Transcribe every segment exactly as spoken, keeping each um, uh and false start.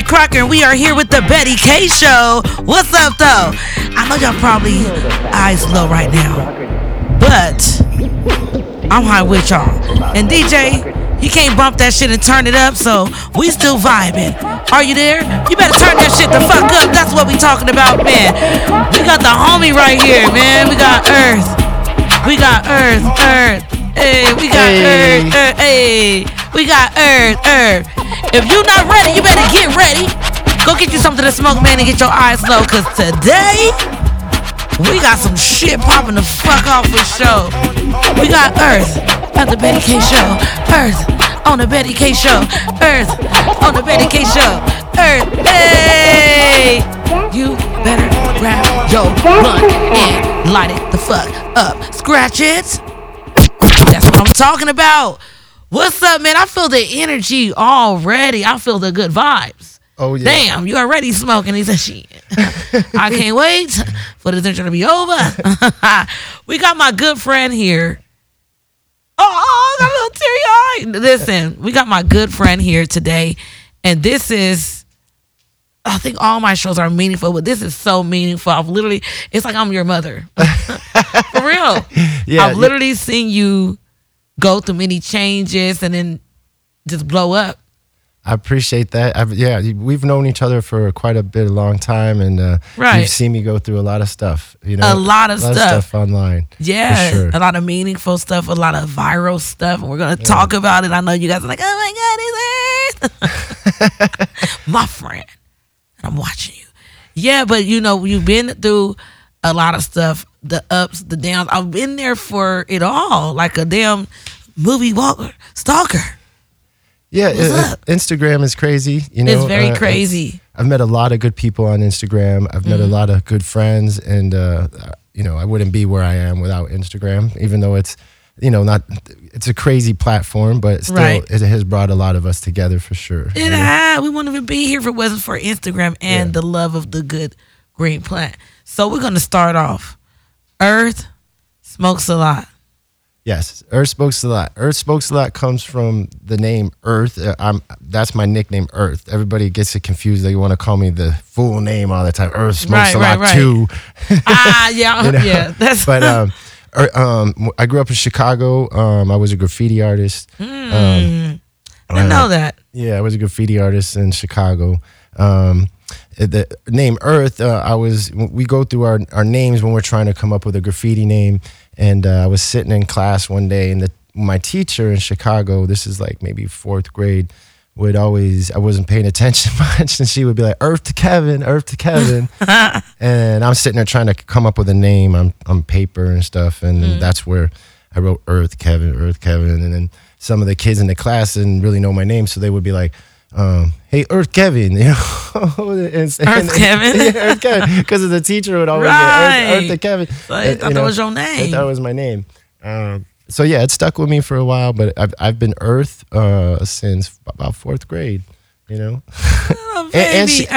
Bobby Crocker, and we are here with the Betty K Show. What's up, though? I know y'all probably eyes low right now, but I'm high with y'all. And D J, he can't bump that shit and turn it up, so we still vibing. Are you there? You better turn that shit the fuck up. That's what we talking about, man. We got the homie right here, man. We got Earth. We got Earth, Earth. Hey, we got hey. Earth, Earth, hey. We got Earth, Earth. If you not ready, you better get ready. Go get you something to smoke, man, and get your eyes low, because today we got some shit popping the fuck off for show. We got Earth at the Betty K Show. Earth on the Betty K Show. Earth on the Betty K Show. Earth, hey! You better grab your blunt and light it the fuck up. Scratch it. That's what I'm talking about. What's up, man? I feel the energy already. I feel the good vibes. Oh, yeah. Damn, you already smoking. He said, shit. I can't wait for this intro to be over. We got my good friend here. Oh, I got a little teary eye. Listen, we got my good friend here today. And this is, I think all my shows are meaningful, but this is so meaningful. I've literally, it's like I'm your mother. For real. Yeah, I've literally yeah. seen you go through many changes and then just blow up. I appreciate that. I've, yeah, we've known each other for quite a bit, a long time, and uh, right. you've seen me go through a lot of stuff. You know, a lot of a lot stuff. Of stuff online. Yeah, sure. A lot of meaningful stuff, a lot of viral stuff, and we're gonna yeah. talk about it. I know you guys are like, "Oh my God, it's Earth, my friend," and I'm watching you. Yeah, but you know, you've been through a lot of stuff, the ups, the downs. I've been there for it all, like a damn movie walker stalker. Yeah, it, Instagram is crazy. You know, it's very uh, crazy. I've met a lot of good people on Instagram. I've mm-hmm. met a lot of good friends, and uh, you know, I wouldn't be where I am without Instagram. Even though it's, you know, not it's a crazy platform, but still, right. it has brought a lot of us together for sure. It has. We wouldn't even be here if it wasn't for Instagram and yeah. the love of the good green plant. So we're gonna start off. Earth smokes a lot. Yes, Earth Smokes a Lot. Earth Smokes a Lot comes from the name Earth. I'm, that's my nickname, Earth. Everybody gets it confused. They want to call me the full name all the time. Earth Smokes right, a right, Lot right. too. Ah, yeah, you know? yeah. That's but um, um, I grew up in Chicago. Um, I was a graffiti artist. Mm, um, I didn't know that. Yeah, I was a graffiti artist in Chicago. Um, the name Earth, uh, I was. We go through our, our names when we're trying to come up with a graffiti name. And uh, I was sitting in class one day, and the, my teacher in Chicago, this is like maybe fourth grade, would always, I wasn't paying attention much, and she would be like, Earth to Kevin, Earth to Kevin. And I'm sitting there trying to come up with a name on, on paper and stuff, and mm. that's where I wrote Earth Kevin, Earth Kevin. And then some of the kids in the class didn't really know my name, so they would be like, Um, hey, Earth Kevin, you know, and, Earth and, Kevin, yeah, Earth Kevin, because the teacher would always right. say Earth, Earth to Kevin. So I thought and, you know, that was your name. I thought it was my name. Um, so yeah, it stuck with me for a while, but I've I've been Earth uh since about fourth grade, you know. Oh, baby and, and she, Earth.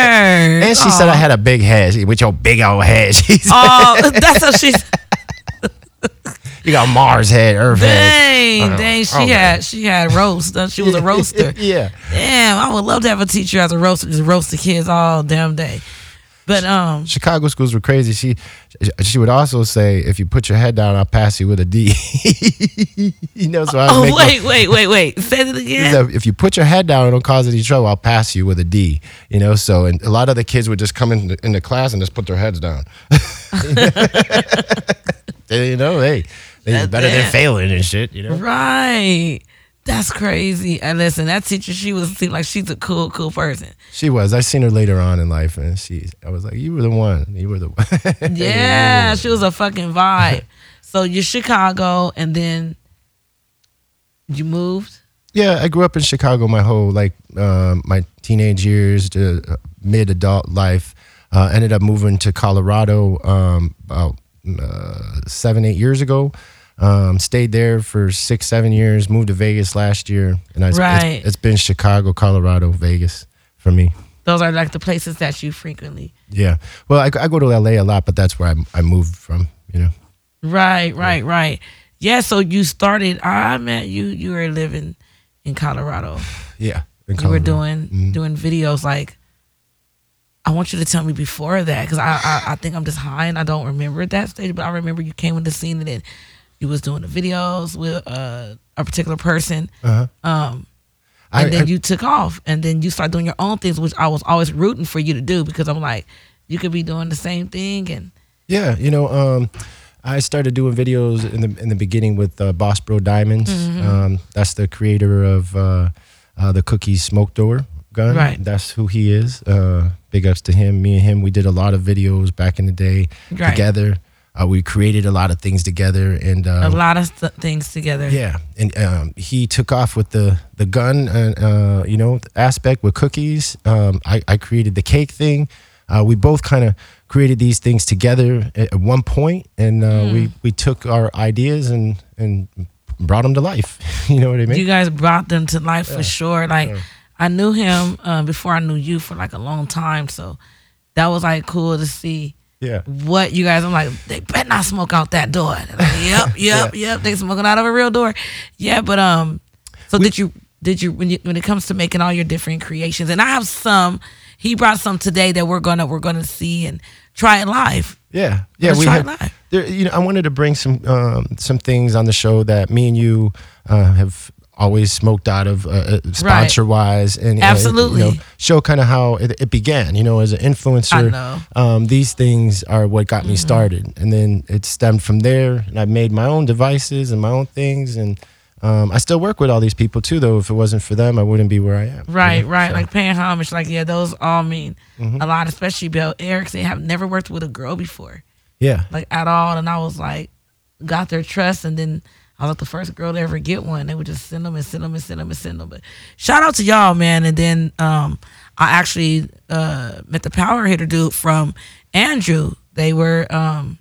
And she Aww. said I had a big head. She, with your big old head, she said. Oh, that's how she. You got Mars head, Earth dang, head. Dang, dang. She oh, had man. she had roast. She was a roaster. Yeah. Damn, I would love to have a teacher as a roaster, just roast the kids all damn day. But um, Chicago schools were crazy. She she would also say, if you put your head down, I'll pass you with a D. You know, so I oh, make wait, my, wait, wait, wait. Say it again. Like, if you put your head down and don't cause any trouble, I'll pass you with a D. You know, so and a lot of the kids would just come into in the class and just put their heads down. You know, hey, it's better than failing and shit, you know? Right. That's crazy. And listen, that teacher, she was seemed like she's a cool, cool person. She was. I seen her later on in life, and she, I was like, you were the one. You were the one. Yeah, the one. She was a fucking vibe. So you're Chicago, and then you moved? Yeah, I grew up in Chicago my whole, like, um, my teenage years to mid-adult life. Uh, ended up moving to Colorado um, about Uh, seven, eight years ago. Um, stayed there for six, seven years. Moved to Vegas last year. And I, right. it's, it's been Chicago, Colorado, Vegas for me. Those are like the places that you frequently. Yeah. Well, I, I go to L A a lot, but that's where I, I moved from, you know. Right, right, yeah. right. Yeah, so you started, I met you, you were living in Colorado. Yeah, in Colorado. You were doing, mm-hmm. doing videos like I want you to tell me before that, because I, I I think I'm just high and I don't remember that stage. But I remember you came in the scene and then you was doing the videos with uh, a particular person. Uh-huh. Um, and I, then I, you took off and then you started doing your own things, which I was always rooting for you to do, because I'm like, you could be doing the same thing. And yeah, you know, um, I started doing videos in the in the beginning with uh, Boss Bro Diamonds. Mm-hmm. Um, that's the creator of uh, uh, the Cookie Smoke Door Gun. Right. That's who he is. Uh, big ups to him. Me and him, we did a lot of videos back in the day right. together. Uh, we created a lot of things together, and um, a lot of th- things together. Yeah, and um, he took off with the the gun, and uh, you know, aspect with cookies. Um, I, I created the cake thing. Uh, we both kind of created these things together at one point, and uh, mm. we we took our ideas and and brought them to life. You know what I mean? You guys brought them to life for yeah. sure. Like yeah. I knew him uh, before I knew you for like a long time, so that was like cool to see. Yeah. What you guys? I'm like, they better not smoke out that door. Like, yep, yep, yeah. yep. They smoking out of a real door. Yeah, but um, so we, did you? Did you when you when it comes to making all your different creations? And I have some. He brought some today that we're gonna we're gonna see and try it live. Yeah, yeah, Let's we try have, it live. There, you know, I wanted to bring some um, some things on the show that me and you uh, have always smoked out of, uh, sponsor wise, right. and absolutely and, you know, show kind of how it, it began. You know, as an influencer, I know. Um, these things are what got mm-hmm. me started, and then it stemmed from there. And I made my own devices and my own things, and. Um, I still work with all these people too, though. If it wasn't for them, I wouldn't be where I am. Right, you know? right. So. Like paying homage, like yeah, those all mean mm-hmm. a lot, especially Bill Eric. They have never worked with a girl before, yeah, like at all. And I was like, got their trust, and then I was like the first girl to ever get one. They would just send them and send them and send them and send them. But shout out to y'all, man. And then um, I actually uh, met the Power Hitter dude from Andrew. They were um,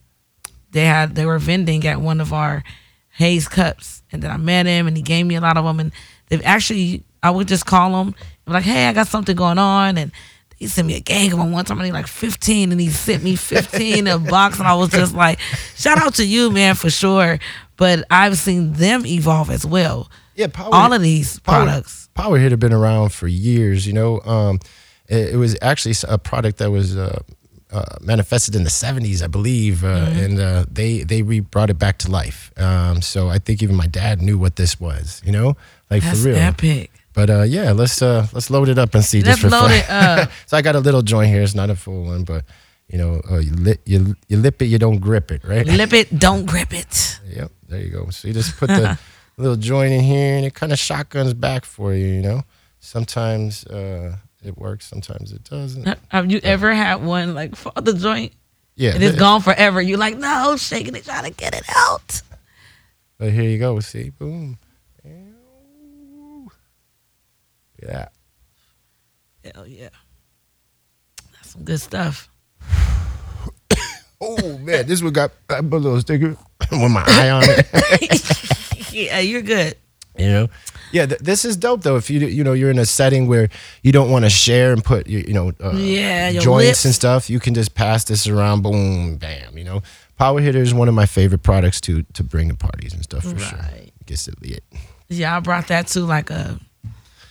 they had they were vending at one of our Hayes cups, and then I met him and he gave me a lot of them, and they've actually I would just call him and like, hey, I got something going on, and he sent me a gang of them one time. I need like fifteen, and he sent me fifteen a box, and I was just like, shout out to you, man, for sure. But I've seen them evolve as well. Yeah, power, all of these power, products. Power Hit had been around for years, you know. Um, it, it was actually a product that was uh, Uh, manifested in the seventies, I believe, uh, mm-hmm. and uh, they they re- brought it back to life. Um, so I think even my dad knew what this was, you know, like That's for real. Epic. But uh, yeah, let's uh, let's load it up and see. Let's load it up. So I got a little joint here. It's not a full one, but you know, uh, you, li- you you lip it, you don't grip it, right? Lip it, don't grip it. Yep, there you go. So you just put the little joint in here, and it kind of shotguns back for you, you know. Sometimes. Uh, It works. Sometimes it doesn't. Have you ever had one like fall the joint? Yeah, and it's gone forever. You're like, no, shaking it, trying to get it out. But here you go. See, boom. Look at that. Hell yeah, that's some good stuff. Oh man, this one got I put a little sticker with my eye on it. Yeah, you're good. You know. Yeah, th- this is dope though. If you you know you're in a setting where you don't want to share and put you, you know uh, yeah, joints lips. And stuff, you can just pass this around. Boom, bam. You know, Power Hitter is one of my favorite products to to bring to parties and stuff for right. sure. Guess it lit. Yeah, I brought that to like a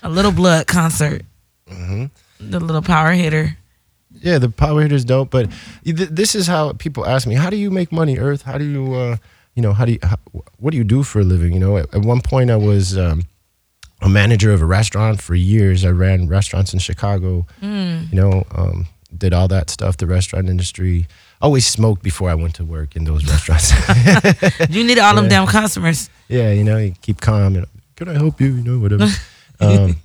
a Little Blood concert. Mm-hmm. The little Power Hitter. Yeah, the Power Hitter's dope. But th- this is how people ask me, how do you make money, Earth? How do you uh, you know how do you how, what do you do for a living? You know, at, at one point I was. Um, a manager of a restaurant for years. I ran restaurants in Chicago, mm. you know, um, did all that stuff, the restaurant industry. Always smoked before I went to work in those restaurants. You need all yeah. them damn customers. Yeah, you know, you keep calm. You know, can I help you? You know, whatever. um,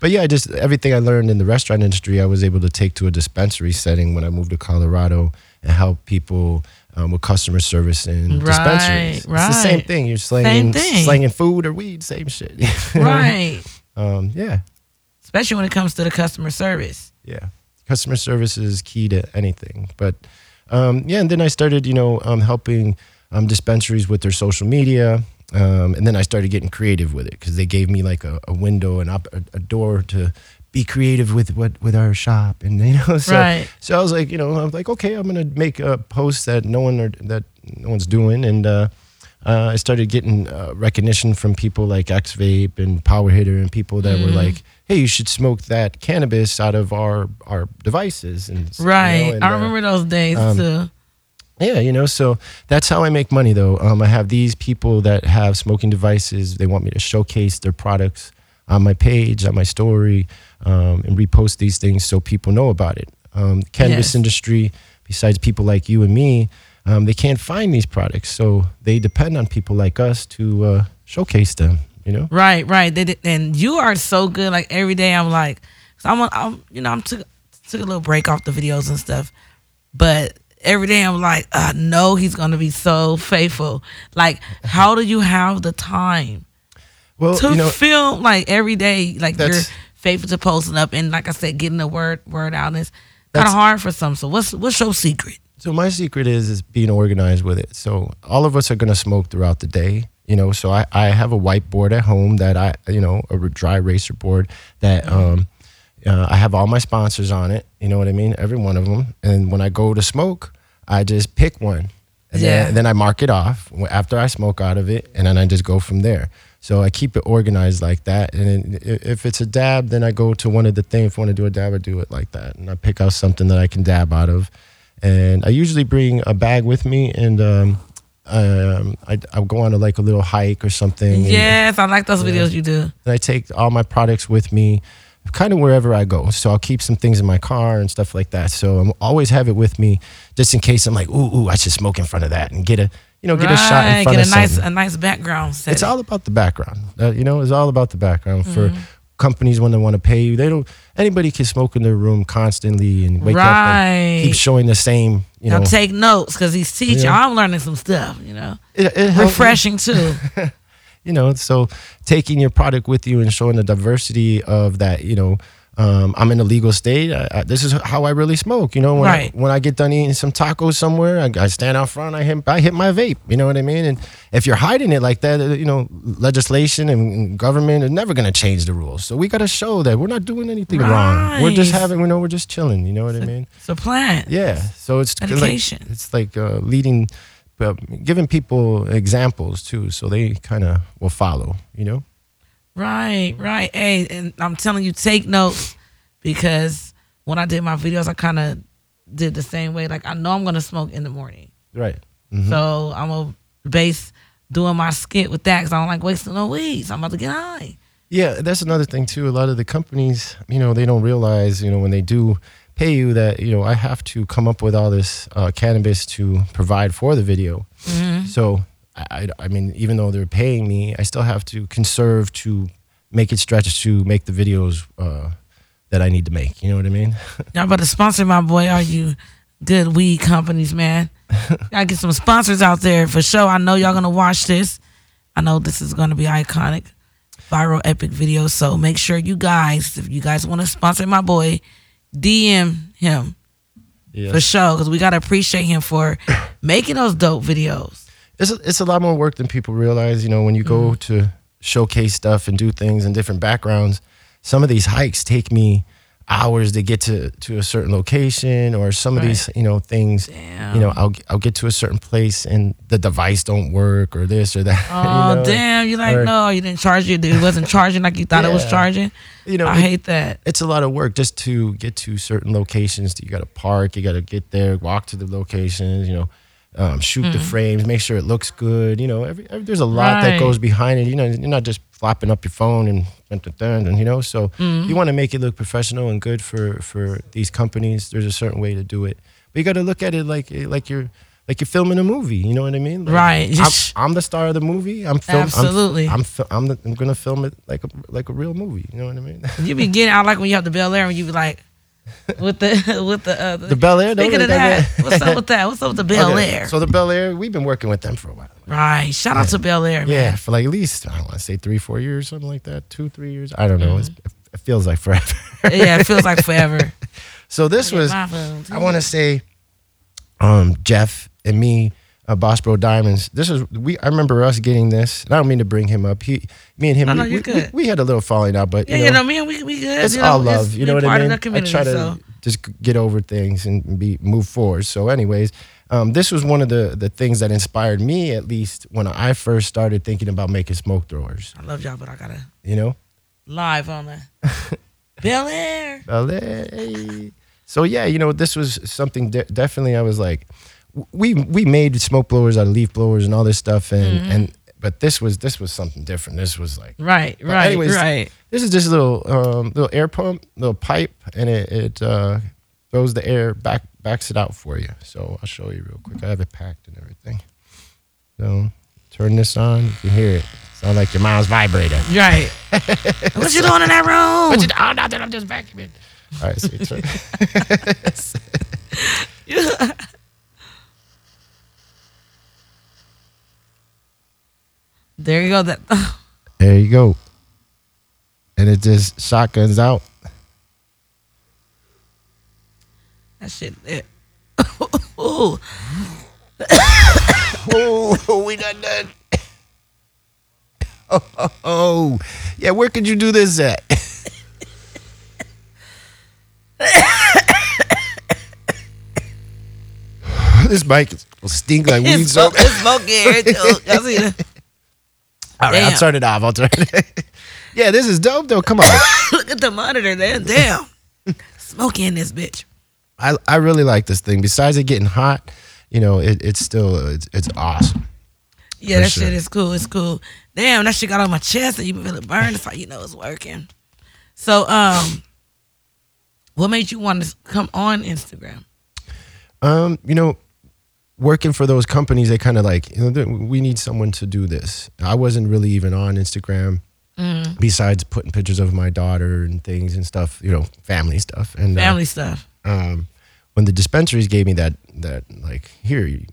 but yeah, just everything I learned in the restaurant industry, I was able to take to a dispensary setting when I moved to Colorado and help people Um, with customer service and right, dispensaries. Right. It's the same thing. You're slinging, thing. slinging food or weed, same shit. Right. Um, yeah. Especially when it comes to the customer service. Yeah. Customer service is key to anything. But um, yeah, and then I started, you know, um, helping um, dispensaries with their social media. Um, and then I started getting creative with it because they gave me like a, a window and up, a, a door to be creative with what with our shop, and you know, so right. so I was like, you know, I was like, okay, I'm gonna make a post that no one are, that no one's doing, and uh, uh, I started getting uh, recognition from people like Xvape and Power Hitter and people that mm. were like, hey, you should smoke that cannabis out of our, our devices. And, right. You know, and, I remember uh, those days um, too. Yeah, you know, so that's how I make money, though. Um, I have these people that have smoking devices. They want me to showcase their products on my page, on my story, um, and repost these things so people know about it. Um, the cannabis yes. industry, besides people like you and me, um, they can't find these products. So they depend on people like us to uh, showcase them, you know? Right, right. They, and you are so good. Like, every day I'm like, cause I'm, I'm, you know, I took, took a little break off the videos and stuff, but... Every day I'm like, I know he's going to be so faithful. Like, how do you have the time well, to you know, film, like, every day? Like, you're faithful to posting up. And like I said, getting the word word out is kind of hard for some. So what's what's your secret? So my secret is is being organized with it. So all of us are going to smoke throughout the day. You know, so I, I have a whiteboard at home that I, you know, a dry eraser board that um Uh, I have all my sponsors on it. You know what I mean? Every one of them. And when I go to smoke, I just pick one. And yeah. then, and then I mark it off after I smoke out of it. And then I just go from there. So I keep it organized like that. And if it's a dab, then I go to one of the things. If I want to do a dab, I do it like that. And I pick out something that I can dab out of. And I usually bring a bag with me. And um, um, I, I'll go on a, like a little hike or something. Yes, and, I like those videos you do. And I take all my products with me, kind of wherever I go. So I'll keep some things in my car and stuff like that. So I'm always have it with me just in case I'm like, ooh, ooh, I should smoke in front of that and get a, you know, get right, a shot in front get a of nice, something. A nice background setting. It's all about the background. Uh, you know, it's all about the background mm-hmm. for companies when they want to pay you. They don't, anybody can smoke in their room constantly and wake right. up and keep showing the same, you now know. Take notes because he's teaching. You know, I'm learning some stuff, you know. It, it Refreshing too. You know, so taking your product with you and showing the diversity of that, you know, um, I'm in a legal state. I, I, this is how I really smoke. You know, when, right. I, when I get done eating some tacos somewhere, I, I stand out front, I hit, I hit my vape. You know what I mean? And if you're hiding it like that, you know, legislation and government is never going to change the rules. So we got to show that we're not doing anything right. wrong. We're just having, you know, we're just chilling. You know what it's I mean? A, it's a plan. Yeah. So it's education. Like, it's like uh, leading... But giving people examples too, so they kind of will follow, you know? Right, right. Hey, and I'm telling you, take notes, because when I did my videos, I kind of did the same way. Like, I know I'm going to smoke in the morning. Right. Mm-hmm. So I'm going to base doing my skit with that because I don't like wasting no weed. So I'm about to get high. Yeah, that's another thing too. A lot of the companies, you know, they don't realize, you know, when they do pay you that, you know, I have to come up with all this uh, cannabis to provide for the video. Mm-hmm. So, I, I mean, even though they're paying me, I still have to conserve to make it stretch to make the videos uh, that I need to make. You know what I mean? Y'all better sponsor my boy. Are you good weed companies, man? Gotta get some sponsors out there for sure. I know y'all gonna watch this. I know this is gonna be iconic, viral, epic video. So make sure you guys, if you guys want to sponsor my boy, D M him yes. for sure, because we got to appreciate him for making those dope videos. It's a, it's a lot more work than people realize. You know, when you go mm-hmm. to showcase stuff and do things in different backgrounds, some of these hikes take me hours to get to, to a certain location, or some right. of these, you know, things, damn. You know, I'll I'll get to a certain place and the device don't work or this or that. Oh, you know? Damn. You're like, or, no, you didn't charge it. It wasn't charging like you thought yeah. it was charging. You know, I it, hate that. It's a lot of work just to get to certain locations. You got to park, you got to get there, walk to the locations, you know, um, shoot mm. the frames, make sure it looks good. You know, every, every there's a lot right. that goes behind it. You know, you're not just flopping up your phone and, and you know, so mm-hmm. you want to make it look professional and good for, for these companies. There's a certain way to do it, but you got to look at it like like you're like you're filming a movie. You know what I mean? Like, right. I'm, I'm the star of the movie. I'm film, absolutely. I'm I'm, I'm, the, I'm gonna film it like a, like a real movie. You know what I mean? You be getting out like when you have the Bel-Air and you be like with the with the uh, the, the Bel-Air. Speaking of that, that, what's up with that? What's up with the Bel-Air? Okay. So the Bel-Air, we've been working with them for a while. Right. Shout yeah. out to Bel-Air, man. Yeah, for like at least, I don't want to say three, four years, something like that. Two, three years. I don't know. Mm-hmm. It's, it feels like forever. Yeah, it feels like forever. So this was, I want to say, um, Jeff and me, uh, Boss Bro Diamonds. This is we. I remember us getting this, and I don't mean to bring him up. He, me and him, no, no, we, we, we had a little falling out, but yeah, you know, you know man, we we good. It's you all know, love. It's, you know what I mean? I try to so. just get over things and be move forward. So, anyways. Um, this was one of the, the things that inspired me, at least, when I first started thinking about making smoke throwers. I love y'all, but I gotta you know live on that Bel-Air. Bel-Air. So yeah, you know, this was something de definitely. I was like, we we made smoke blowers out of leaf blowers and all this stuff, and mm-hmm. and but this was this was something different. This was like right, right, anyways, right. This is just a little um, little air pump, little pipe, and it it uh, throws the air back. Backs it out for you. So I'll show you real quick. I have it packed and everything. So turn this on. You can hear it. Sound like your mom's vibrator. Right. What you doing in that room? What you do? Oh, nothing. I'm just vacuuming. All right. So you turn. Yeah. There you go. That. There you go. And it just shotguns out. That shit lit. Ooh. Ooh, we got done. Oh, oh, oh, yeah, where could you do this at? This mic will stink like weed soap. It's smoky. Y'all see that? All right, I'll turn it off. I'll turn it Yeah, this is dope, though. Come on. Look at the monitor there. Damn. Smoky in this bitch. I, I really like this thing. Besides it getting hot, you know, it, it's still, it's, it's awesome. Yeah, that sure. shit is cool. It's cool. Damn, that shit got on my chest and you feel it burn. That's how you know it's working. So, um, what made you want to come on Instagram? Um, you know, working for those companies, they kind of like, you know, we need someone to do this. I wasn't really even on Instagram. Mm. Besides putting pictures of my daughter and things and stuff, you know, family stuff. and Family uh, stuff. Um, when the dispensaries gave me that, that like, here, you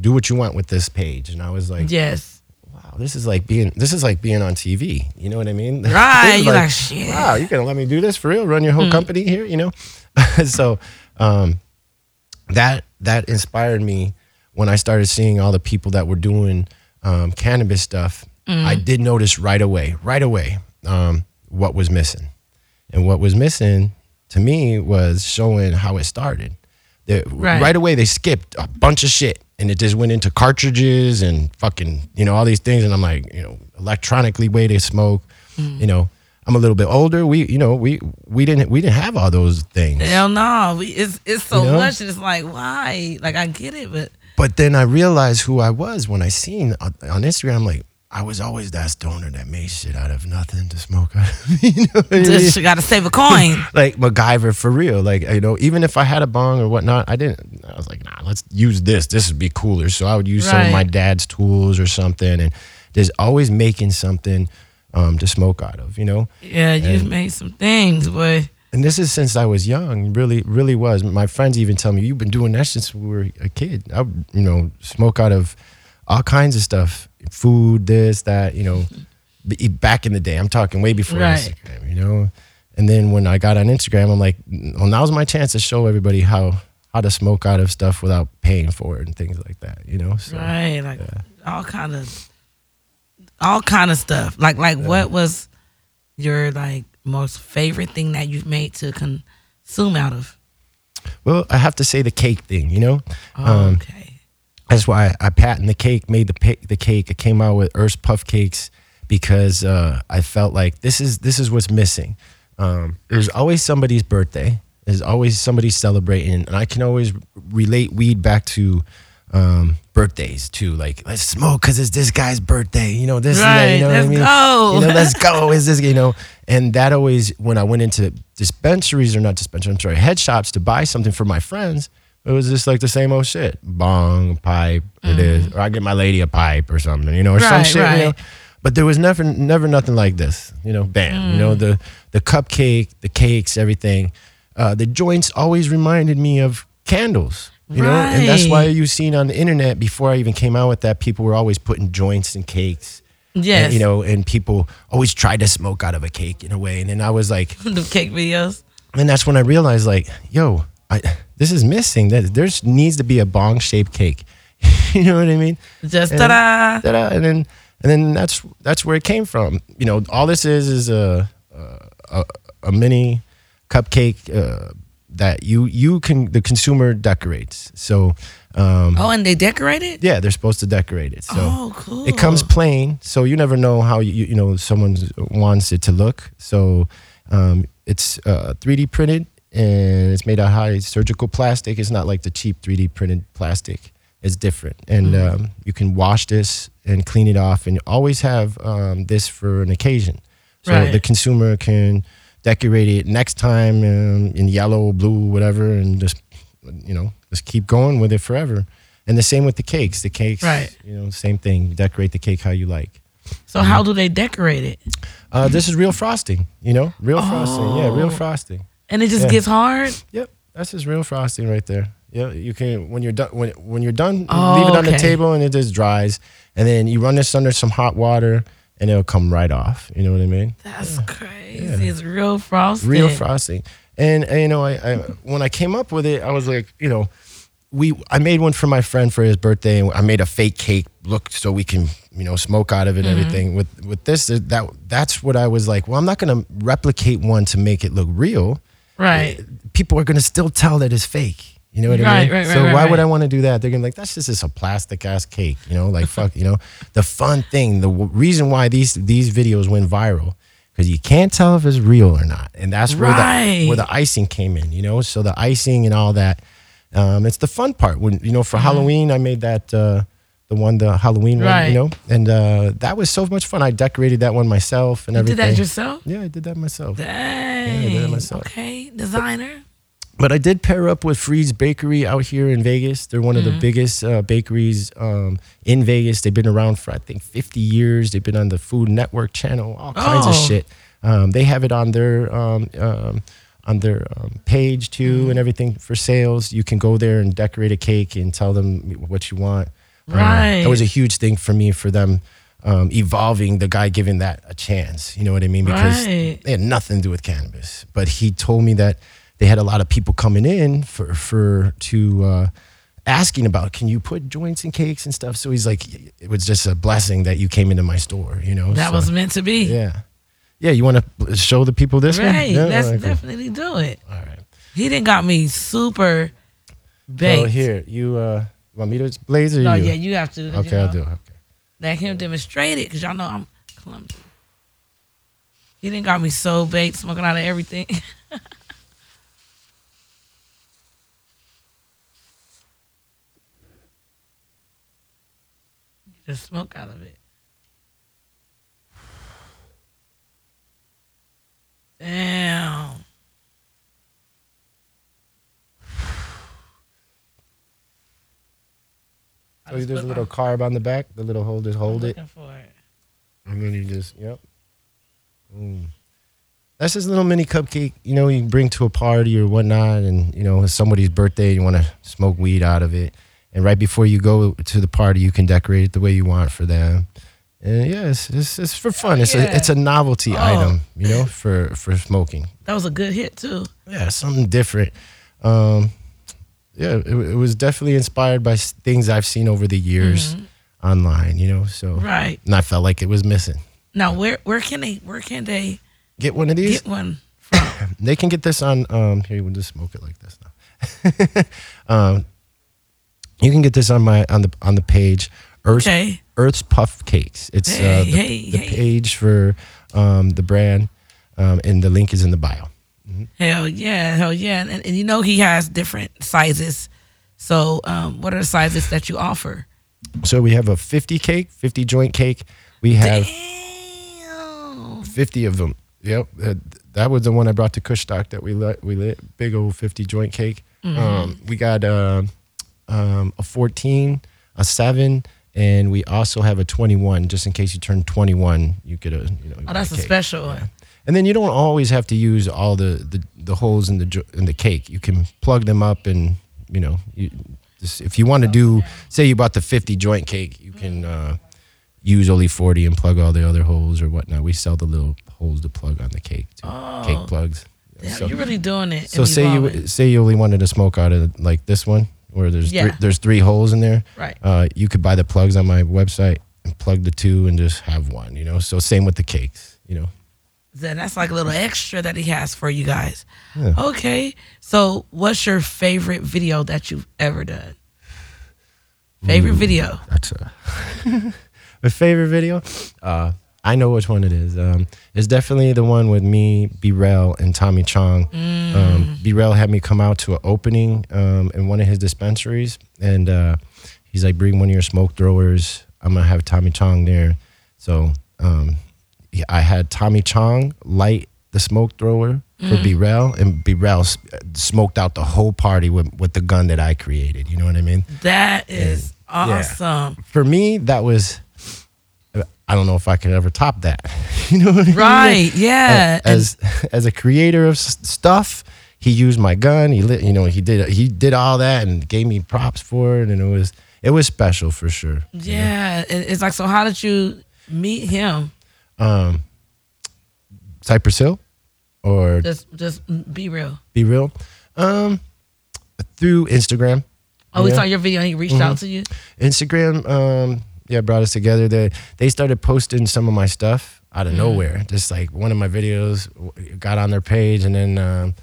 do what you want with this page. And I was like, yes, wow, this is like being, this is like being on T V. You know what I mean? Right. You're like, like, shit. Wow, you're going to let me do this for real? Run your whole mm. company here, you know? So, um, that, that inspired me when I started seeing all the people that were doing, um, cannabis stuff. Mm. I did notice right away, right away, um, what was missing and what was missing to me was showing how it started. They, right. right away, they skipped a bunch of shit and it just went into cartridges and fucking, you know, all these things. And I'm like, you know, electronically way to smoke, mm. you know, I'm a little bit older. We, you know, we, we didn't, we didn't have all those things. Hell no, we, it's, it's so you know? much. It's like, why? Like, I get it, but. But then I realized who I was when I seen on, on Instagram, I'm like, I was always that stoner that made shit out of nothing to smoke out of. You know what I mean? Just gotta save a coin. Like MacGyver for real. Like, you know, even if I had a bong or whatnot, I didn't. I was like, nah, let's use this. This would be cooler. So I would use right. some of my dad's tools or something. And there's always making something um, to smoke out of, you know? Yeah, you've and, made some things, boy. And this is since I was young. Really, really was. My friends even tell me, you've been doing that since we were a kid. I would, you know, smoke out of all kinds of stuff. Food, this, that, you know, back in the day. I'm talking way before right. Instagram, you know? And then when I got on Instagram, I'm like, well, now's my chance to show everybody how how to smoke out of stuff without paying for it and things like that, you know? So, right, like yeah. all kind of, all kind of stuff. Like, like yeah. what was your, like, most favorite thing that you've made to consume out of? Well, I have to say the cake thing, you know? Oh, um, okay. That's why I patented the cake, made the the cake. I came out with Earth's Puff Cakes because uh, I felt like this is this is what's missing. Um, there's always somebody's birthday. There's always somebody celebrating, and I can always relate weed back to um, birthdays too. Like let's smoke because it's this guy's birthday. You know this. Right, and that, you know let's what I mean? go. You know, let's go. Is this you know? And that always when I went into dispensaries or not dispensaries, I'm sorry, head shops to buy something for my friends. It was just like the same old shit. Bong, pipe, mm. it is. Or I get my lady a pipe or something, you know, or right, some shit, right. you know. But there was never never nothing like this. You know, bam. Mm. You know, the the cupcake, the cakes, everything. Uh, the joints always reminded me of candles. You right. know, and that's why you've seen on the internet before I even came out with that, people were always putting joints and cakes. Yes. And, you know, and people always tried to smoke out of a cake in a way. And then I was like the cake videos. And that's when I realized like, yo, I, this is missing. There needs to be a bong shaped cake. You know what I mean? Just and, ta-da. ta-da. And then and then that's that's where it came from. You know, all this is is a a, a mini cupcake uh, that you you can the consumer decorates. So um, oh, and they decorate it? Yeah, they're supposed to decorate it. So oh, cool. It comes plain, so you never know how you you know someone wants it to look. So um, it's uh, three D printed and it's made out of high surgical plastic. It's not like the cheap three D printed plastic. It's different, and mm-hmm. um, you can wash this and clean it off, and you always have um, this for an occasion, so right. the consumer can decorate it next time um, in yellow, blue, whatever, and just you know just keep going with it forever. And the same with the cakes. The cakes, right. you know, same thing. You decorate the cake how you like. So mm-hmm. how do they decorate it? Uh, this is real frosting, you know, real oh. frosting. Yeah, real frosting. And it just yeah. gets hard. Yep, that's just real frosting right there. Yeah, you can when you're done. When when you're done, oh, leave it on okay. the table and it just dries. And then you run this under some hot water and it'll come right off. You know what I mean? That's yeah. crazy. Yeah. It's real frosting. Real frosting. And, and you know, I, I when I came up with it, I was like, you know, we I made one for my friend for his birthday. And I made a fake cake look so we can you know smoke out of it and mm-hmm. everything. With with this that that's what I was like. Well, I'm not gonna replicate one to make it look real. Right. People are gonna still tell that it's fake. You know what right, I mean? Right, right, so right, why right. would I want to do that? They're going to be like, that's just, just a plastic ass cake. You know, like, fuck, you know, the fun thing, the w- reason why these these videos went viral, because you can't tell if it's real or not. And that's where, right. the, where the icing came in, you know? So the icing and all that, um, it's the fun part. When you know, for mm-hmm. Halloween, I made that, uh, the one, the Halloween right. one, you know? And uh, that was so much fun. I decorated that one myself and you everything. You did that yourself? Yeah, I did that myself. Dang. Yeah, I did that myself. Okay, designer. But I did pair up with Freed's Bakery out here in Vegas. They're one of mm-hmm. the biggest uh, bakeries um, in Vegas. They've been around for, I think, fifty years. They've been on the Food Network channel, all kinds oh. of shit. Um, they have it on their um, um, on their um, page, too, mm-hmm. and everything for sales. You can go there and decorate a cake and tell them what you want. Right. Um, that was a huge thing for me, for them um, evolving, the guy giving that a chance. You know what I mean? Because right. they had nothing to do with cannabis. But he told me that they had a lot of people coming in for for to uh, asking about, can you put joints in cakes and stuff? So he's like, it was just a blessing that you came into my store, you know? That so, was meant to be. Yeah. Yeah, you want to show the people this right, one? Right, yeah, let's right, definitely cool. do it. All right. He didn't got me super baked. Oh, here, you uh, want me to blaze or no, you? No, yeah, you have to. Okay, you know, I'll do it. Okay. Let him demonstrate it, because y'all know I'm clumsy. He didn't got me so baked, smoking out of everything. The smoke out of it. Damn. So there's a little carb on the back, the little hold is hold it. For it. And then you just, yep. Mm. That's this little mini cupcake, you know, you can bring to a party or whatnot, and, you know, it's somebody's birthday, you want to smoke weed out of it. And right before you go to the party, you can decorate it the way you want for them. And yeah, it's, it's, it's for fun. It's, yeah. a, it's a novelty oh. item, you know, for, for smoking. That was a good hit, too. Yeah, something different. Um, yeah, it, it was definitely inspired by things I've seen over the years mm-hmm. online, you know. So right. And I felt like it was missing. Now, where where can they where can they get one of these? Get one from? They can get this on, um, here, we'll just smoke it like this now. um, You can get this on my on the on the page Earth's, okay. Earth's Puff Cakes. It's hey, uh, the, hey, the hey. page for um, the brand, um, and the link is in the bio. Mm-hmm. Hell yeah, hell yeah, and, and you know he has different sizes. So, um, what are the sizes that you offer? So we have a fifty cake, fifty joint cake. We have Damn. fifty of them. Yep, uh, that was the one I brought to Kushstock that we lit, we lit big old fifty joint cake. Mm-hmm. Um, we got. Uh, Um, a fourteen, a seven, and we also have a twenty-one. Just in case you turn twenty-one, you get a you know. Oh, that's a, a special one. Yeah. And then you don't always have to use all the, the, the holes in the in the cake. You can plug them up, and you know, you, just, if you want to do, say you bought the fifty joint cake, you can uh, use only forty and plug all the other holes or whatnot. We sell the little holes to plug on the cake too. Oh. Cake plugs. Damn, so, you're really doing it. So say you say you only wanted to smoke out of like this one. where there's yeah. three, there's three holes in there. Right. Uh, you could buy the plugs on my website and plug the two and just have one. You know. So same with the cakes. You know. Then that's like a little extra that he has for you guys. Yeah. Okay. So what's your favorite video that you've ever done? Favorite Ooh, video. That's a my favorite video. Uh, I know which one it is. Um, it's definitely the one with me, B-Real, and Tommy Chong. Mm. Um, B-Real had me come out to an opening um, in one of his dispensaries, and uh, he's like, "Bring one of your smoke throwers. I'm gonna have Tommy Chong there." So um, I had Tommy Chong light the smoke thrower mm. for B-Real, and B-Real smoked out the whole party with with the gun that I created. You know what I mean? That is and, awesome. Yeah. For me, that was. I don't know if I could ever top that. You know what I mean? Right, yeah. As as a creator of stuff, he used my gun. He lit, you know, he did he did all that and gave me props for it, and it was it was special for sure. Yeah, you know? It's like, so how did you meet him? Um, Cypress Hill, or just just B-Real. B-Real, um, through Instagram. Oh, we yeah. saw your video. And he reached mm-hmm. out to you. Instagram. Um. Yeah, brought us together. They they started posting some of my stuff out of nowhere. Just like one of my videos got on their page, and then um,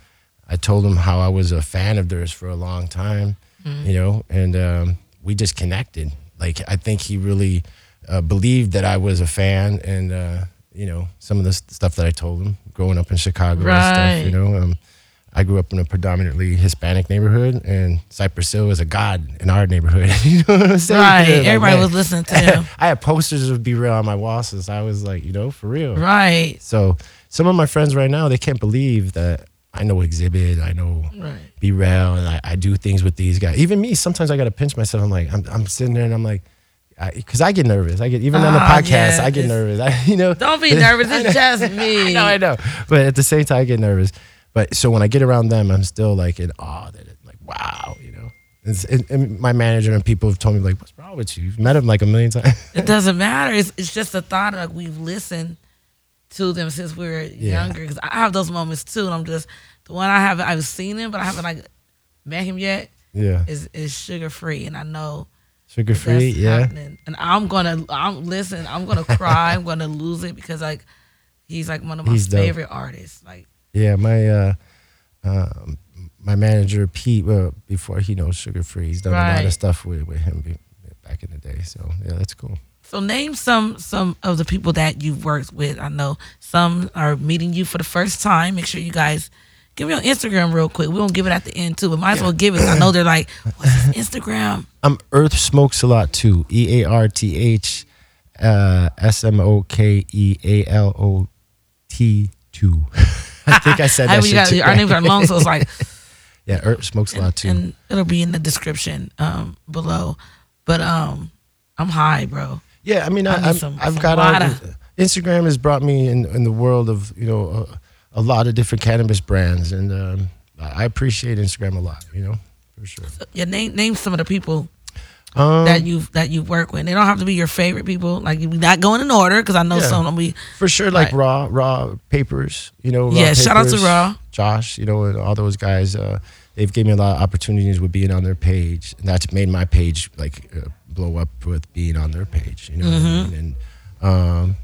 I told them how I was a fan of theirs for a long time, mm-hmm. you know. And um, we just connected. Like, I think he really uh, believed that I was a fan, and uh, you know, some of the stuff that I told him growing up in Chicago right. and stuff. You know, um, I grew up in a predominantly Hispanic neighborhood, and Cypress Hill is a god in our neighborhood. You know what I'm saying? Right. Yeah, like, everybody man, was listening to him. I had posters of B-Real on my wall since I was like, you know, for real. Right. So some of my friends right now, they can't believe that I know Xzibit, I know right. B-Real, and I, I do things with these guys. Even me, sometimes I got to pinch myself. I'm like, I'm, I'm sitting there and I'm like, because I, I get nervous. I get even oh, on the podcast, yeah, I get nervous. I, you know, don't be nervous. It's just me. I know, I know. But at the same time, I get nervous. But so when I get around them, I'm still like in awe that it's like, wow, you know. It's, it, and my manager and people have told me, like, what's wrong with you? You've met him like a million times. It doesn't matter. It's it's just the thought of, like, we've listened to them since we were yeah. younger. Because I have those moments too. And I'm just, the one I haven't, I've seen him, but I haven't like met him yet. Yeah. Is is Sugar Free. And I know. Sugar Free, yeah. Happening. And I'm going to, I'm listen, I'm going to cry. I'm going to lose it because, like, he's like one of my he's favorite dope. artists. Like, yeah, my uh, um, my manager Pete. Well, before he knows Sugar Free, he's done right. a lot of stuff with, with him back in the day. So yeah, that's cool. So name some some of the people that you've worked with. I know some are meeting you for the first time. Make sure you guys give me on Instagram real quick. We won't give it at the end too, but might yeah. as well give it. I know they're like, what's his Instagram? I'm Earth Smokes a lot too. E A R T H S M O K E A L O T two. I think I said that I mean, shit got, too. Our names are long, so it's like... yeah, Earth Smokes a lot, too. And it'll be in the description um, below. But um, I'm high, bro. Yeah, I mean, I, I I've, some, I've some got... All the, Instagram has brought me in, in the world of, you know, a, a lot of different cannabis brands. And um, I appreciate Instagram a lot, you know, for sure. So, yeah, name name some of the people um, that you that you work with. They don't have to be your favorite people. Like, you're not going in order, because I know yeah, some of them be... For sure, like right. Raw, Raw Papers, you know. Raw yeah, Papers, shout out to Raw. Josh, you know, and all those guys. Uh, they've given me a lot of opportunities with being on their page. And that's made my page, like, uh, blow up with being on their page, you know mm-hmm. what I mean? And um,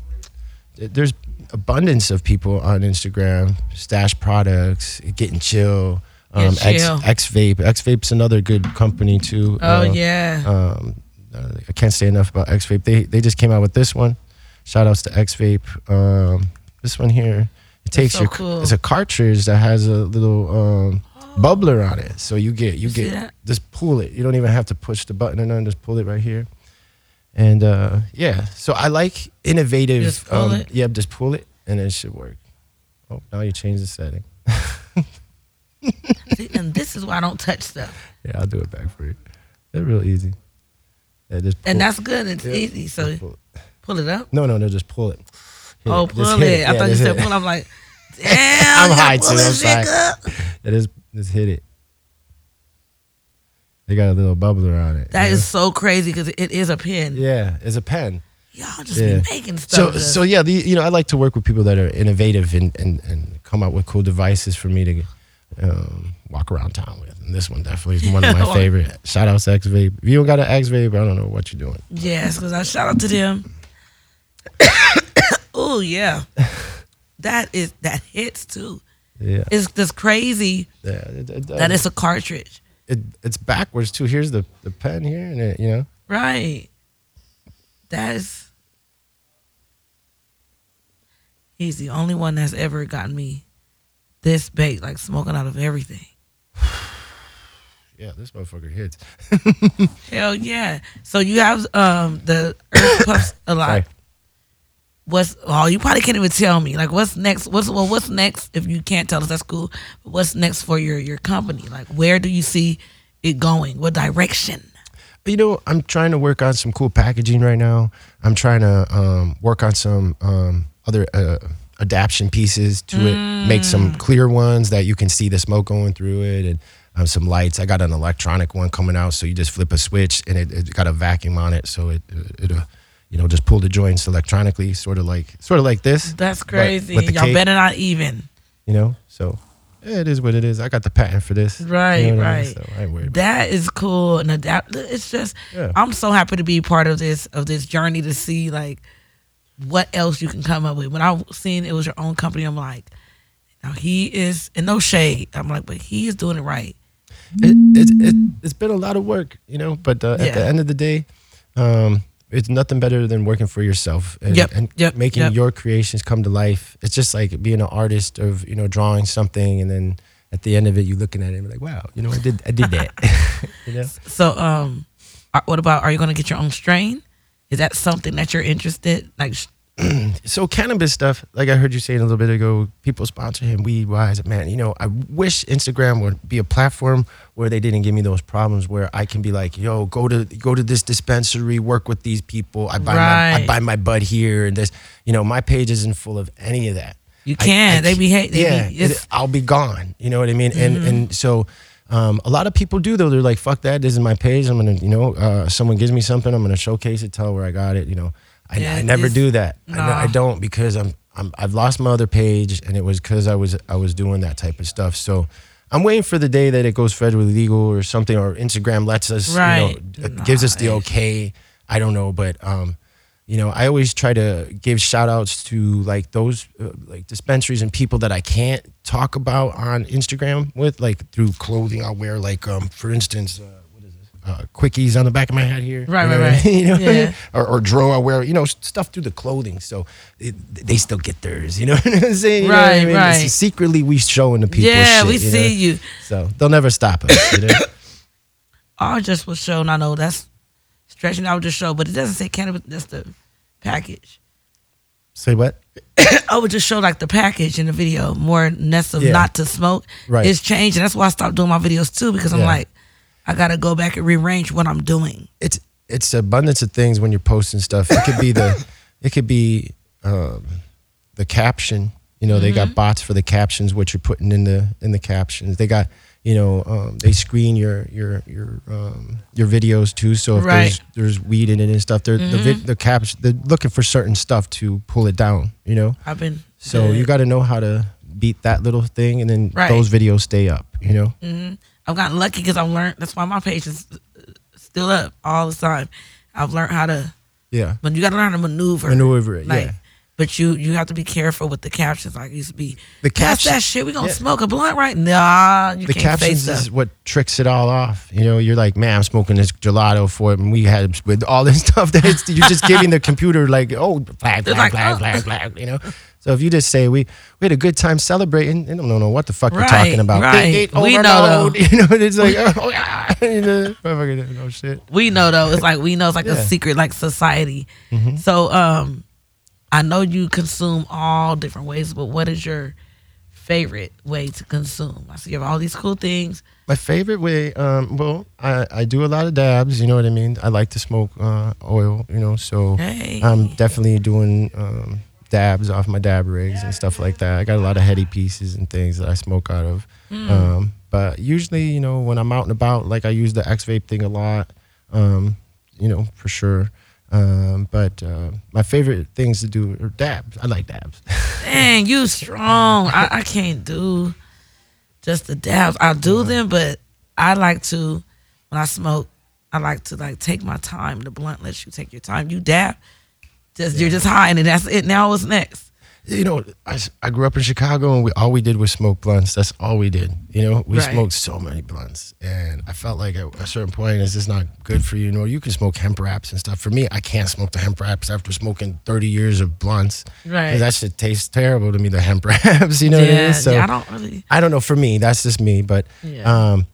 th- there's abundance of people on Instagram. Stash Products, Getting Chill. Um, X, Xvape. Xvape's another good company too. Oh uh, yeah. Um, I can't say enough about Xvape. They they just came out with this one. Shout outs to Xvape. Um, this one here, it takes so your cool. It's a cartridge that has a little um, oh. bubbler on it. So you get you, you get just pull it. You don't even have to push the button or nothing. Just pull it right here. And uh, yeah, so I like innovative. Just pull um, it. Yeah, just pull it, and it should work. Oh, now you change the setting. See, and this is why I don't touch stuff. Yeah, I'll do it back for you. They're real easy. Yeah, just and that's it. Good. It's yeah, easy. So pull it. pull it up. No, no, no. Just pull it. Hit oh, it. pull it. it. Yeah, I thought you said pull. I'm like, damn. I'm high too. I'm sorry. That is just hit it. They got a little bubbler on it. That is know? so crazy because it is a pen. Yeah, it's a pen. Y'all just yeah. be making stuff. So, so yeah, the, you know, I like to work with people that are innovative and and and come out with cool devices for me to. um, walk around town with. And this one definitely is one of my favorite. Shout out to Xvape. If you don't got an Xvape, I don't know what you're doing. Yes, because I shout out to them. Oh, yeah. That is that hits, too. Yeah. It's just crazy yeah, it, it, that it's a cartridge. It, it's backwards, too. Here's the, the pen here, and it, you know. Right. That is... He's the only one that's ever gotten me this bait, like smoking out of everything. Yeah, this motherfucker hits. Hell yeah. So you have um the Earth Puffs a lot. Sorry. What's oh you probably can't even tell me. Like what's next? What's well what's next? If you can't tell us, that's cool. But what's next for your, your company? Like where do you see it going? What direction? You know, I'm trying to work on some cool packaging right now. I'm trying to um work on some um other uh, adaption pieces to it, mm. make some clear ones that you can see the smoke going through it, and um, some lights. I got an electronic one coming out, so you just flip a switch and it, it got a vacuum on it, so it it uh, you know just pull the joints electronically, sort of like sort of like this. That's crazy. Y'all better not even. You know, so yeah, it is what it is. I got the patent for this. Right, you know right. I mean? So I ain't worried about that it. Is cool, and adapt. It's just yeah. I'm so happy to be part of this of this journey to see like. What else you can come up with. When I seen it was your own company, I'm like, now he is, and no shade, I'm like, but he is doing it right. It, it, it, it's been a lot of work, you know, but uh, yeah. at the end of the day, um, it's nothing better than working for yourself and, yep. and yep. making yep. your creations come to life. It's just like being an artist of, you know, drawing something, and then at the end of it, you're looking at it and be like, wow, you know, I did I did that. You know? So um, what about, are you going to get your own strain? Is that something that you're interested like? So cannabis stuff, like I heard you saying a little bit ago, people sponsor him weed wise. Man, you know, I wish Instagram would be a platform where they didn't give me those problems, where I can be like, yo, go to go to this dispensary, work with these people. I buy right. my I buy my bud here and this. You know, my page isn't full of any of that. You can. I, I, they be hate. Yeah, be, it, I'll be gone. You know what I mean? Mm-hmm. And and so. Um, a lot of people do though. They're like, "Fuck that! This is my page. I'm gonna, you know, uh, someone gives me something, I'm gonna showcase it, tell where I got it." You know, I, yeah, I never do that. Nah. I, I don't because I'm, I'm, I've lost my other page, and it was because I was, I was doing that type of stuff. So I'm waiting for the day that it goes federally legal or something, or Instagram lets us, right. you know, nah. gives us the okay. I don't know, but um, you know, I always try to give shout outs to like those uh, like dispensaries and people that I can't talk about on Instagram with, like through clothing I wear, like um for instance uh, what is this uh, quickies on the back of my head here, right, you know, right, right, you know, yeah. I mean? or, or dro I wear, you know, stuff through the clothing, so it, they still get theirs, you know what I'm saying, you right, know what I mean? Right. It's, secretly we showing the people, yeah, shit, we you see know? You, so they'll never stop us. You know? I just was showing, I know that's stretching out the show, but it doesn't say cannabis. That's the package. Say what? I would just show like the package in the video, more ness of yeah. not to smoke. Right. It's changing. That's why I stopped doing my videos too, because I'm yeah. like, I gotta go back and rearrange what I'm doing. It's it's abundance of things when you're posting stuff. It could be the it could be um, the caption. You know, mm-hmm. they got bots for the captions, what you're putting in the in the captions. They got. You know, um, they screen your your your um, your videos too. So if right. there's there's weed in it and stuff, they're mm-hmm. the vid, the caps they're looking for certain stuff to pull it down. You know, I've been so good. You got to know how to beat that little thing, and then right. those videos stay up. You know, mm-hmm. I've gotten lucky because I've learned. That's why my page is still up all the time. I've learned how to yeah, but you got to learn how to maneuver maneuver it. Like, yeah. But you you have to be careful with the captions. Like it used to be, the that's that shit. We gonna yeah. smoke a blunt, right? Nah, you the can't captions say stuff. Is what tricks it all off. You know, you're like, man, I'm smoking this gelato for it, and we had with all this stuff that it's, you're just giving the computer like, oh, flag, flag, like, flag, oh. flag, flag, you know. So if you just say we we had a good time celebrating, they don't know what the fuck right, you're talking about. Right. They we know though. You know, it's like oh yeah, you know, no shit. We know though. It's like we know. It's like yeah. a secret, like society. Mm-hmm. So um. I know you consume all different ways, but what is your favorite way to consume? I see you have all these cool things. My favorite way, um, well, I, I do a lot of dabs, you know what I mean? I like to smoke uh, oil, you know, so hey. I'm definitely doing um, dabs off my dab rigs yeah. and stuff like that. I got a lot of heady pieces and things that I smoke out of. Mm. Um, but usually, you know, when I'm out and about, like I use the Xvape thing a lot, um, you know, for sure. Um, but uh, my favorite things to do are dabs. I like dabs. Dang, you strong. I, I can't do just the dabs. I'll do mm-hmm. them, but I like to, when I smoke, I like to like take my time. The blunt lets you take your time. You dab, just yeah. you're just high, and that's it. Now what's next? You know, I, I grew up in Chicago, and we all we did was smoke blunts. That's all we did. You know, we right. smoked so many blunts, and I felt like at a certain point, is this not good for you? You know, you can smoke hemp wraps and stuff. For me, I can't smoke the hemp wraps after smoking thirty years of blunts. Right, that shit tastes terrible to me. The hemp wraps, you know yeah, what I mean? So yeah, I don't really. I don't know. For me, that's just me. But yeah. um.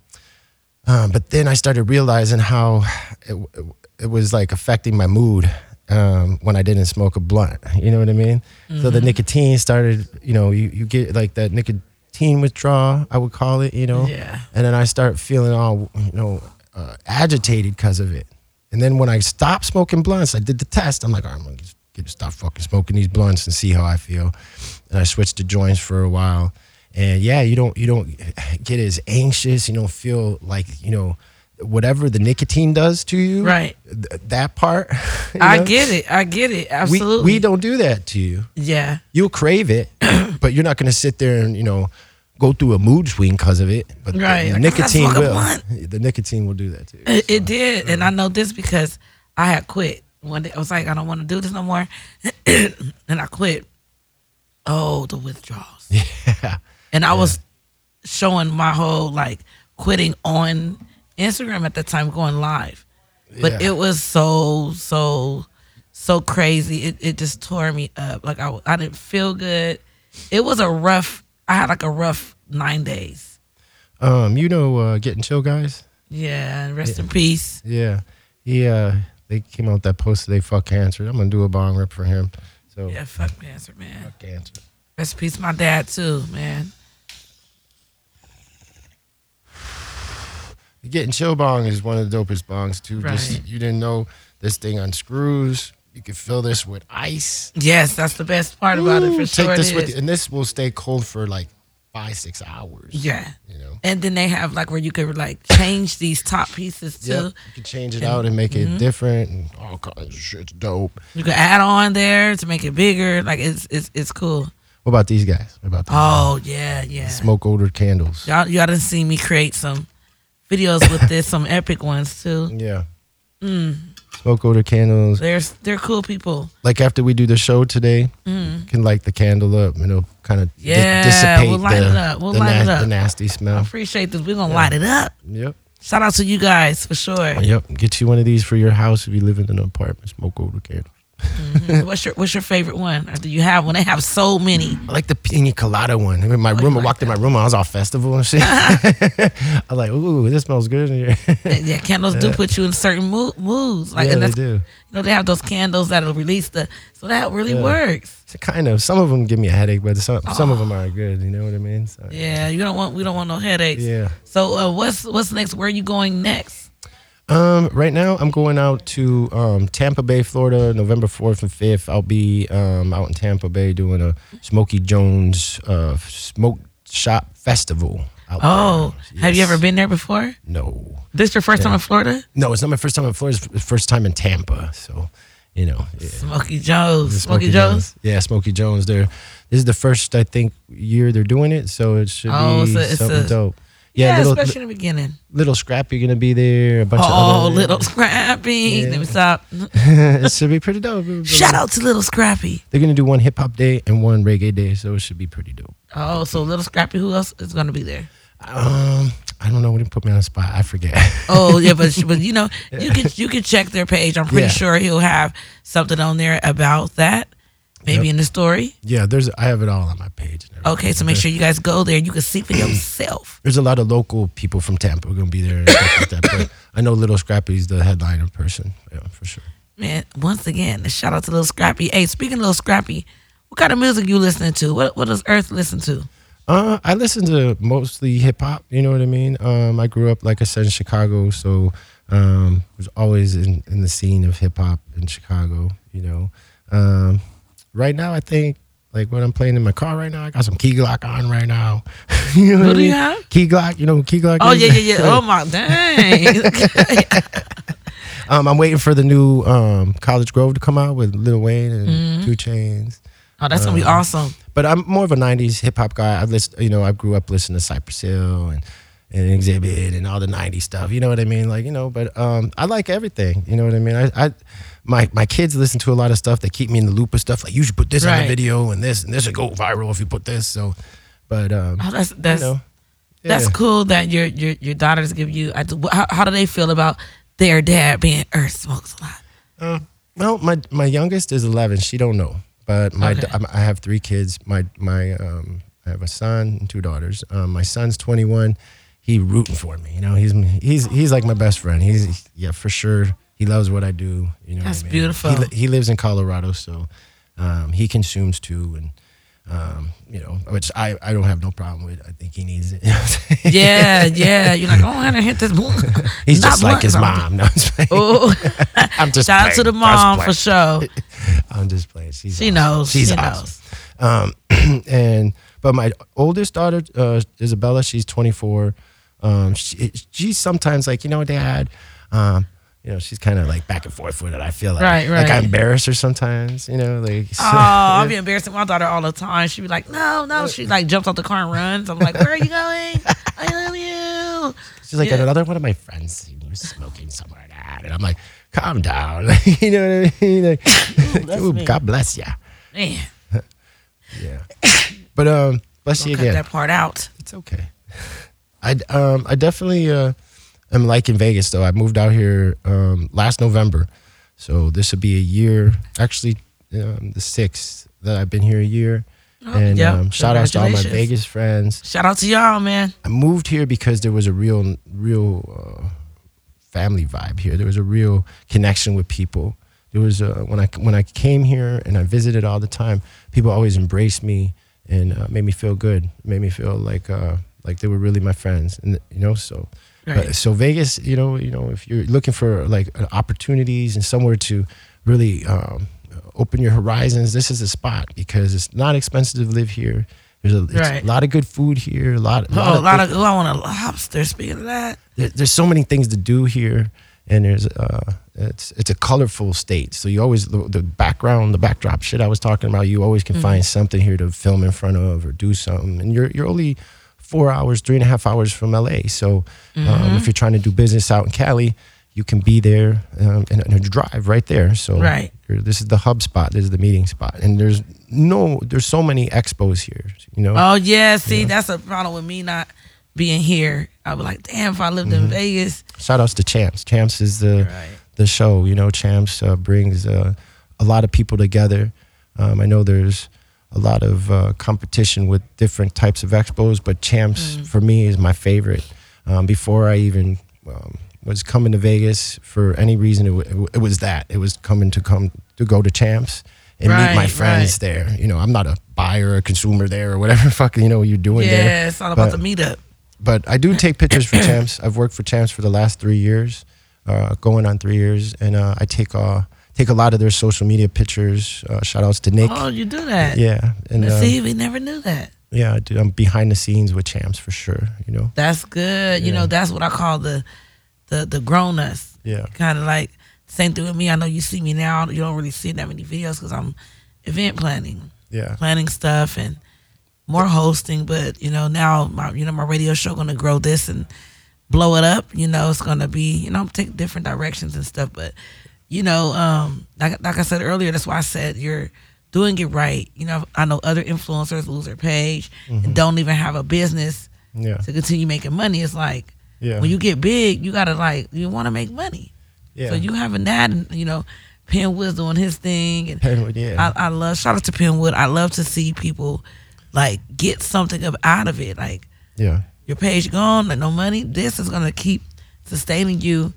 Um, but then I started realizing how it, it, it was like affecting my mood um, when I didn't smoke a blunt. You know what I mean? Mm-hmm. So the nicotine started, you know, you, you get like that nicotine withdrawal, I would call it, you know? Yeah. And then I start feeling all, you know, uh, agitated because of it. And then when I stopped smoking blunts, I did the test. I'm like, all right, I'm going to stop fucking smoking these blunts and see how I feel. And I switched to joints for a while. And yeah, you don't you don't get as anxious. You don't feel like, you know, whatever the nicotine does to you. Right. Th- that part. I know? get it. I get it. Absolutely. We, we don't do that to you. Yeah. You'll crave it, but you're not going to sit there and, you know, go through a mood swing because of it. But right. the, the nicotine will. The nicotine will do that to you. It, so. it did. Mm. And I know this because I had quit. One day I was like, I don't want to do this no more. And I quit. Oh, the withdrawals. Yeah. And I yeah. was showing my whole, like, quitting on Instagram at the time, going live. But yeah. it was so, so, so crazy. It it just tore me up. Like, I, I didn't feel good. It was a rough, I had, like, a rough nine days. Um, You know uh, Getting Chill, guys? Yeah, rest yeah. in peace. Yeah. He, uh, they came out with that post today, fuck cancer. I'm going to do a bong rip for him. So yeah, fuck cancer, man. Fuck cancer. Rest in peace, my dad, too, man. Getting Chill bong is one of the dopest bongs too. Right. Just, you didn't know this thing unscrews. You can fill this with ice. Yes, that's the best part Ooh, about it. For take sure, this it with, is. And this will stay cold for like five, six hours. Yeah, you know. And then they have like where you could like change these top pieces too. Yep. You can change it and, out and make it mm-hmm. different and all kinds of shit's dope. You can add on there to make it bigger. Like it's it's it's cool. What about these guys? What about these oh guys? yeah yeah Smoke Odor candles? Y'all y'all done seen me create some videos with this, some epic ones too. Yeah. Mm. Smoke Odor candles. They're they're cool people. Like after we do the show today, mm. you can light the candle up, you know, kind of yeah, di- dissipate we'll light the, it up. We'll the, light na- it up. the nasty smell. I appreciate this. We're gonna yeah. light it up. Yep. Shout out to you guys for sure. Yep. Get you one of these for your house if you live in an apartment. Smoke Odor candles. Mm-hmm. What's your What's your favorite one? Or do you have one? They have so many. I like the pina colada one. I mean, my oh, room. Like I walked that. in my room. I was all festival and shit. I'm like, ooh, this smells good in here. Yeah, candles yeah. do put you in certain mood, moods. Like, yeah, and that's, they do. You know, they have those candles that'll release the. So that really yeah. works. So kind of. Some of them give me a headache, but some oh. some of them are good. You know what I mean? So, yeah, you don't want. We don't want no headaches. Yeah. So uh, what's What's next? Where are you going next? Um, right now, I'm going out to um, Tampa Bay, Florida, November fourth and fifth. I'll be um, out in Tampa Bay doing a Smokey Jones uh, Smoke Shop Festival. Oh, yes. Have you ever been there before? No. This your first yeah. time in Florida? No, it's not my first time in Florida. It's the first time in Tampa, so... You know, yeah. Smokey Jones, Smokey Jones, yeah, Smokey Jones. There, this is the first I think year they're doing it, so it should oh, be so it's something a- dope. Yeah, yeah little, especially in the beginning. Little Scrappy gonna be there. A bunch oh, of other, Little Scrappy. Yeah. Let me stop. It should be pretty dope. Shout out to Little Scrappy. They're gonna do one hip hop day and one reggae day, so it should be pretty dope. Oh, so Little Scrappy, who else is gonna be there? Um, I don't know. What he put me on the spot. I forget. Oh yeah, but but you know yeah. you can you can check their page. I'm pretty yeah. sure he'll have something on there about that. Maybe yep. in the story. Yeah, there's. I have it all on my page. And okay, so make sure you guys go there. You can see for yourself. There's a lot of local people from Tampa who are gonna be there. And stuff like that, but I know Little Scrappy's the headliner person. Yeah, for sure. Man, once again, a shout out to Little Scrappy. Hey, speaking of Little Scrappy, what kind of music you listening to? What What does Earth listen to? Uh, I listen to mostly hip hop. You know what I mean. Um, I grew up, like I said, in Chicago, so um, was always in, in the scene of hip hop in Chicago. You know. Um, Right now, I think, like, what I'm playing in my car right now, I got some Key Glock on right now. You know what, what do I mean? You have? Key Glock. You know what Key Glock oh, is? Oh, yeah, yeah, yeah. Oh, my, dang. um, I'm waiting for the new um, College Grove to come out with Lil Wayne and mm-hmm. two Chainz. Oh, that's um, going to be awesome. But I'm more of a nineties hip hop guy. I listen, you know, I grew up listening to Cypress Hill and, and Xzibit and all the nineties stuff. You know what I mean? Like, you know, but um, I like everything. You know what I mean? I, I my my kids listen to a lot of stuff. They keep me in the loop of stuff. Like, you should put this right. on a video and this and this would go viral if you put this. So, but um, oh, that's that's you know, yeah. that's cool that your your your daughters give you. I, how, how do they feel about their dad being Earth Smokes a lot? Uh, well, my my youngest is eleven. She don't know. But my okay. I have three kids. My my um, I have a son and two daughters. Um, my son's twenty-one. He rooting for me. You know, he's he's he's like my best friend. He's yeah for sure. He loves what I do. You know, that's what I mean? Beautiful. He, he lives in Colorado, so um, he consumes too, and um, you know, which I, I don't have no problem with. I think he needs it. You know yeah, yeah. You're like, oh, I'm gonna hit this. He's just like his mom. No, I'm just playing. Oh, I'm just shout out to the mom for sure. I'm just playing. She's she awesome. knows. She's she awesome. knows. Um, and but my oldest daughter, uh, Isabella, she's twenty-four. Um, she, she's sometimes like, you know, Dad. Um, you know, she's kind of like back and forth with it. I feel like, right, right. like I embarrass her sometimes. You know, like so, oh, I'll be embarrassing my daughter all the time. She'd be like, no, no. She like jumps off the car and runs. I'm like, where are you going? I love you. She's like, yeah. another one of my friends was smoking somewhere, Dad, and I'm like, calm down. Like, you know what I mean? Like, ooh, ooh, God bless you. Man. yeah. But um, bless Don't you cut again. That part out. It's okay. I um I definitely uh, am liking Vegas though. I moved out here um, last November, so this will be a year. Actually, um, the sixth that I've been here a year. Oh, and yep. um, shout out to all my Vegas friends. Shout out to y'all, man. I moved here because there was a real, real uh, family vibe here. There was a real connection with people. There was uh, when I when I came here and I visited all the time. People always embraced me and uh, made me feel good. Made me feel like. Uh, Like they were really my friends, and you know, so right. uh, so Vegas, you know, you know, if you're looking for like opportunities and somewhere to really um, open your horizons, this is a spot because it's not expensive to live here. There's a, right. a lot of good food here. A lot, a lot oh, of, a lot of. Oh, I want a lobster. Speaking of that, there, there's so many things to do here, and there's uh, it's it's a colorful state. So you always the, the background, the backdrop shit I was talking about. You always can mm-hmm. find something here to film in front of or do something, and you're you're only. Four hours, three and a half hours from L A. So um, mm-hmm. if you're trying to do business out in Cali, you can be there um, and, and drive right there. So right. this is the hub spot. This is the meeting spot. And there's no, there's so many expos here, you know? Oh yeah. See, yeah. that's a problem with me not being here. I was like, damn, if I lived mm-hmm. in Vegas. Shout outs to Champs. Champs is the, right. the show, you know, Champs uh, brings uh, a lot of people together. Um, I know there's, a lot of uh, competition with different types of expos, but Champs, mm. for me, is my favorite. Um, before I even um, was coming to Vegas for any reason, it, w- it was that. It was coming to come to go to Champs and right, meet my friends right. there. You know, I'm not a buyer or a consumer there or whatever fucking, you know, you're doing yeah, there. Yeah, it's all about but, the meetup. But I do take pictures for Champs. I've worked for Champs for the last three years, uh, going on three years, and uh, I take... Uh, Take a lot of their social media pictures. Uh, shout outs to Nick. Oh, you do that? Yeah. And uh, see, we never knew that. Yeah, I do. I'm behind the scenes with Champs for sure. You know. That's good. Yeah. You know, that's what I call the the the grown-us. Yeah. Kind of like same thing with me. I know you see me now. You don't really see that many videos because I'm event planning. Yeah. Planning stuff and more hosting, but you know now my you know my radio show gonna grow this and blow it up. You know it's gonna be you know take different directions and stuff, but. You know, um, like, like I said earlier, that's why I said you're doing it right. You know, I know other influencers lose their page mm-hmm. and don't even have a business yeah. to continue making money. It's like yeah. when you get big, you gotta like you want to make money. Yeah. So you having that, and you know, Penwood's doing his thing, and Penwood, yeah. I, I love shout out to Penwood. I love to see people like get something up out of it. Like yeah, your page gone, like no money. This is gonna keep sustaining you.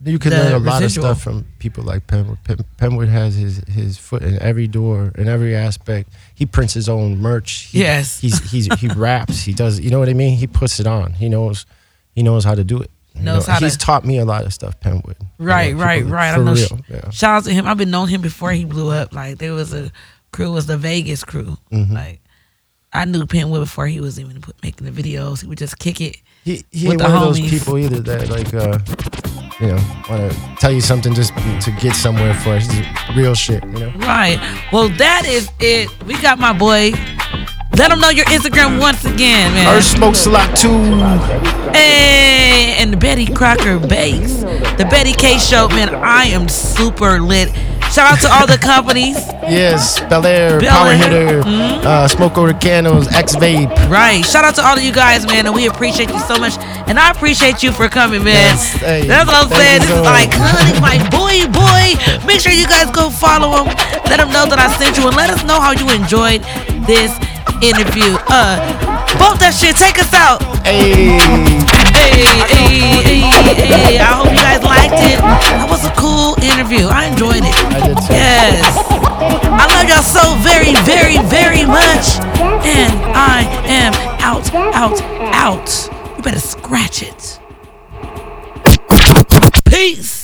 You can the learn a residual. lot of stuff from people like Penwood. Pen, Penwood has his, his foot in every door, in every aspect. He prints his own merch. He, yes, he's he's he raps. He does. You know what I mean? He puts it on. He knows. He knows how to do it. He knows know, how he's to, taught me a lot of stuff, Penwood. Right, you know, right, people, right. For I know. Real, yeah. Shout out to him. I've been known him before he blew up. Like there was a crew, it was the Vegas crew. Mm-hmm. Like I knew Penwood before he was even put, making the videos. He would just kick it. He, he ain't one homies. of those people either that like. Uh, You know, want to tell you something just to get somewhere for us. Real shit, you know? Right. Well, that is it. We got my boy, Let them know your Instagram once again, man. Earth Smokes a lot too. Hey, and the Betty Crocker Bakes, the Betty K Show, man. I am super lit. Shout out to all the companies. Yes, Bel-Air, Bel-Air, Power Hitter, mm-hmm. uh, Smoke Odor, Xvape. Right. Shout out to all of you guys, man, and we appreciate you so much. And I appreciate you for coming, man. Yes, hey, that's what I'm saying. This is iconic, my boy, boy. Make sure you guys go follow him. Let him know that I sent you, and let us know how you enjoyed this interview. Uh, bump that shit. Take us out. Hey. Hey, hey, hey, hey. I hope you guys liked it. That was a cool interview. I enjoyed it. I did too. Yes. I love y'all so very, very, very much. And I am out, out, out. You better scratch it. Peace.